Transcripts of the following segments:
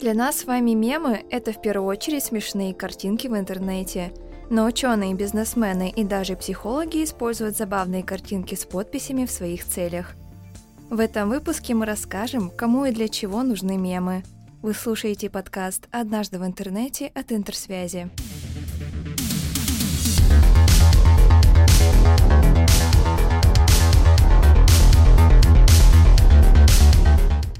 Для нас с вами мемы – это в первую очередь смешные картинки в интернете. Но ученые, бизнесмены и даже психологи используют забавные картинки с подписями в своих целях. В этом выпуске мы расскажем, кому и для чего нужны мемы. Вы слушаете подкаст «Однажды в интернете» от Интерсвязи.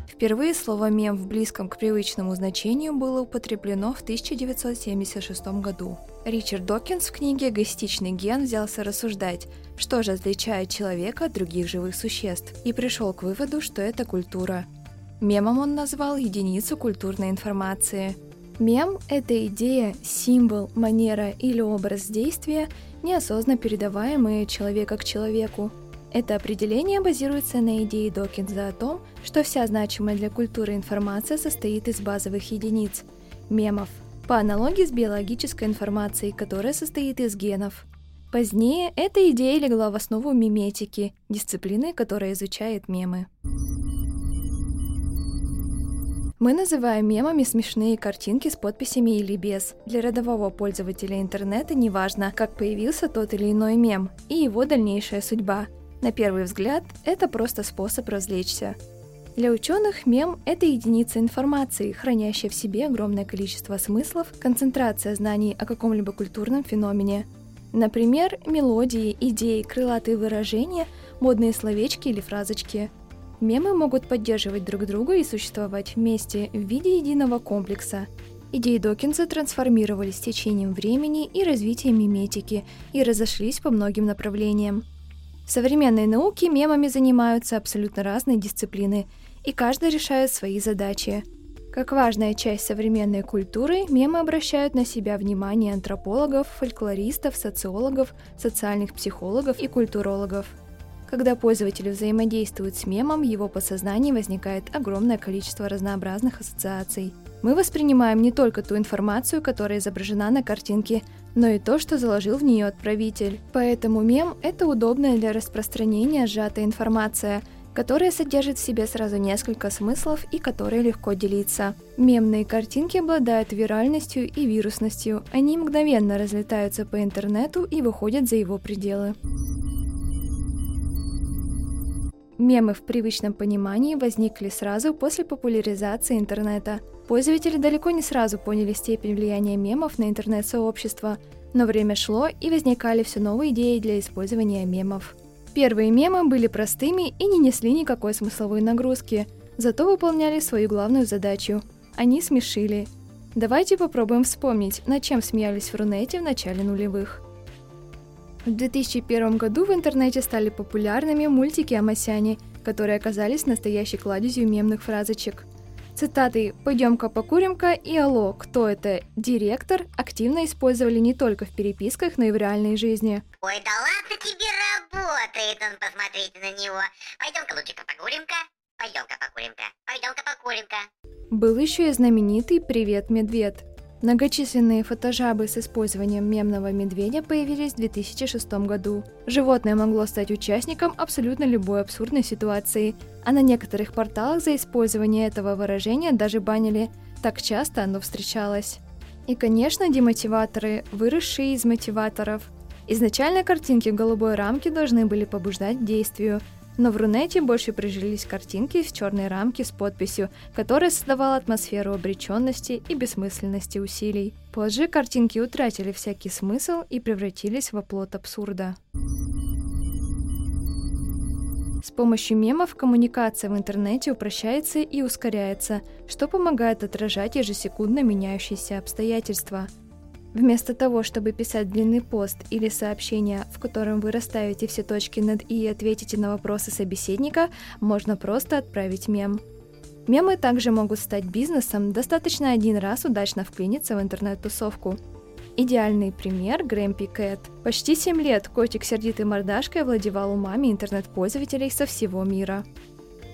Впервые слово «мем» в близком к привычному значению было употреблено в 1976 году. Ричард Докинс в книге «Эгоистичный ген» взялся рассуждать, что же отличает человека от других живых существ, и пришел к выводу, что это культура. Мемом он назвал единицу культурной информации. Мем – это идея, символ, манера или образ действия, неосознанно передаваемые человека к человеку. Это определение базируется на идее Докинза о том, что вся значимая для культуры информация состоит из базовых единиц – мемов, по аналогии с биологической информацией, которая состоит из генов. Позднее эта идея легла в основу меметики – дисциплины, которая изучает мемы. Мы называем мемами смешные картинки с подписями или без. Для рядового пользователя интернета неважно, как появился тот или иной мем и его дальнейшая судьба. На первый взгляд, это просто способ развлечься. Для ученых мем – это единица информации, хранящая в себе огромное количество смыслов, концентрация знаний о каком-либо культурном феномене. Например, мелодии, идеи, крылатые выражения, модные словечки или фразочки. Мемы могут поддерживать друг друга и существовать вместе в виде единого комплекса. Идеи Докинса трансформировались с течением времени и развития меметики и разошлись по многим направлениям. В современной науке мемами занимаются абсолютно разные дисциплины, и каждый решает свои задачи. Как важная часть современной культуры, мемы обращают на себя внимание антропологов, фольклористов, социологов, социальных психологов и культурологов. Когда пользователи взаимодействуют с мемом, в его подсознании возникает огромное количество разнообразных ассоциаций. Мы воспринимаем не только ту информацию, которая изображена на картинке, но и то, что заложил в нее отправитель. Поэтому мем – это удобная для распространения сжатая информация, которая содержит в себе сразу несколько смыслов и которой легко делиться. Мемные картинки обладают виральностью и вирусностью, они мгновенно разлетаются по интернету и выходят за его пределы. Мемы в привычном понимании возникли сразу после популяризации интернета. Пользователи далеко не сразу поняли степень влияния мемов на интернет-сообщество, но время шло, и возникали все новые идеи для использования мемов. Первые мемы были простыми и не несли никакой смысловой нагрузки, зато выполняли свою главную задачу – они смешили. Давайте попробуем вспомнить, над чем смеялись в Рунете в начале нулевых. В 2001 году в интернете стали популярными мультики о Масяне, которые оказались настоящей кладезью мемных фразочек. Цитаты «Пойдем-ка покурим-ка» и «Алло, кто это? Директор» активно использовали не только в переписках, но и в реальной жизни. «Ой, да ладно тебе, работает он, посмотрите на него. Пойдем-ка лучше-ка покурим-ка, пойдем-ка покурим-ка, пойдем-ка покурим-ка». Был еще и знаменитый «Привет, медведь». Многочисленные фотожабы с использованием мемного медведя появились в 2006 году. Животное могло стать участником абсолютно любой абсурдной ситуации, а на некоторых порталах за использование этого выражения даже банили. Так часто оно встречалось. И, конечно, демотиваторы, выросшие из мотиваторов. Изначально картинки в голубой рамке должны были побуждать к действию, но в Рунете больше прижились картинки в черной рамке с подписью, которая создавала атмосферу обреченности и бессмысленности усилий. Позже картинки утратили всякий смысл и превратились в оплот абсурда. С помощью мемов коммуникация в интернете упрощается и ускоряется, что помогает отражать ежесекундно меняющиеся обстоятельства. Вместо того, чтобы писать длинный пост или сообщение, в котором вы расставите все точки над «и» и ответите на вопросы собеседника, можно просто отправить мем. Мемы также могут стать бизнесом, достаточно один раз удачно вклиниться в интернет-тусовку. Идеальный пример – Grumpy Cat. Почти 7 лет котик сердитой мордашкой овладевал умами интернет-пользователей со всего мира.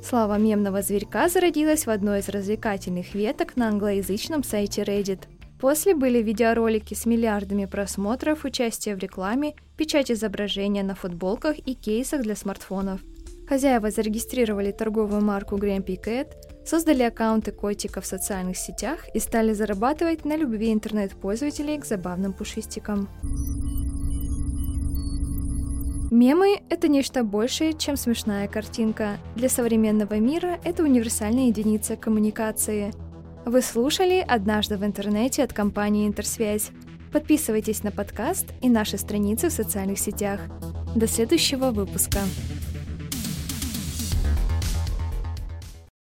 Слава мемного зверька зародилась в одной из развлекательных веток на англоязычном сайте Reddit. После были видеоролики с миллиардами просмотров, участие в рекламе, печать изображения на футболках и кейсах для смартфонов. Хозяева зарегистрировали торговую марку Grumpy Cat, создали аккаунты котика в социальных сетях и стали зарабатывать на любви интернет-пользователей к забавным пушистикам. Мемы — это нечто большее, чем смешная картинка. Для современного мира это универсальная единица коммуникации. Вы слушали «Однажды в интернете» от компании «Интерсвязь». Подписывайтесь на подкаст и наши страницы в социальных сетях. До следующего выпуска.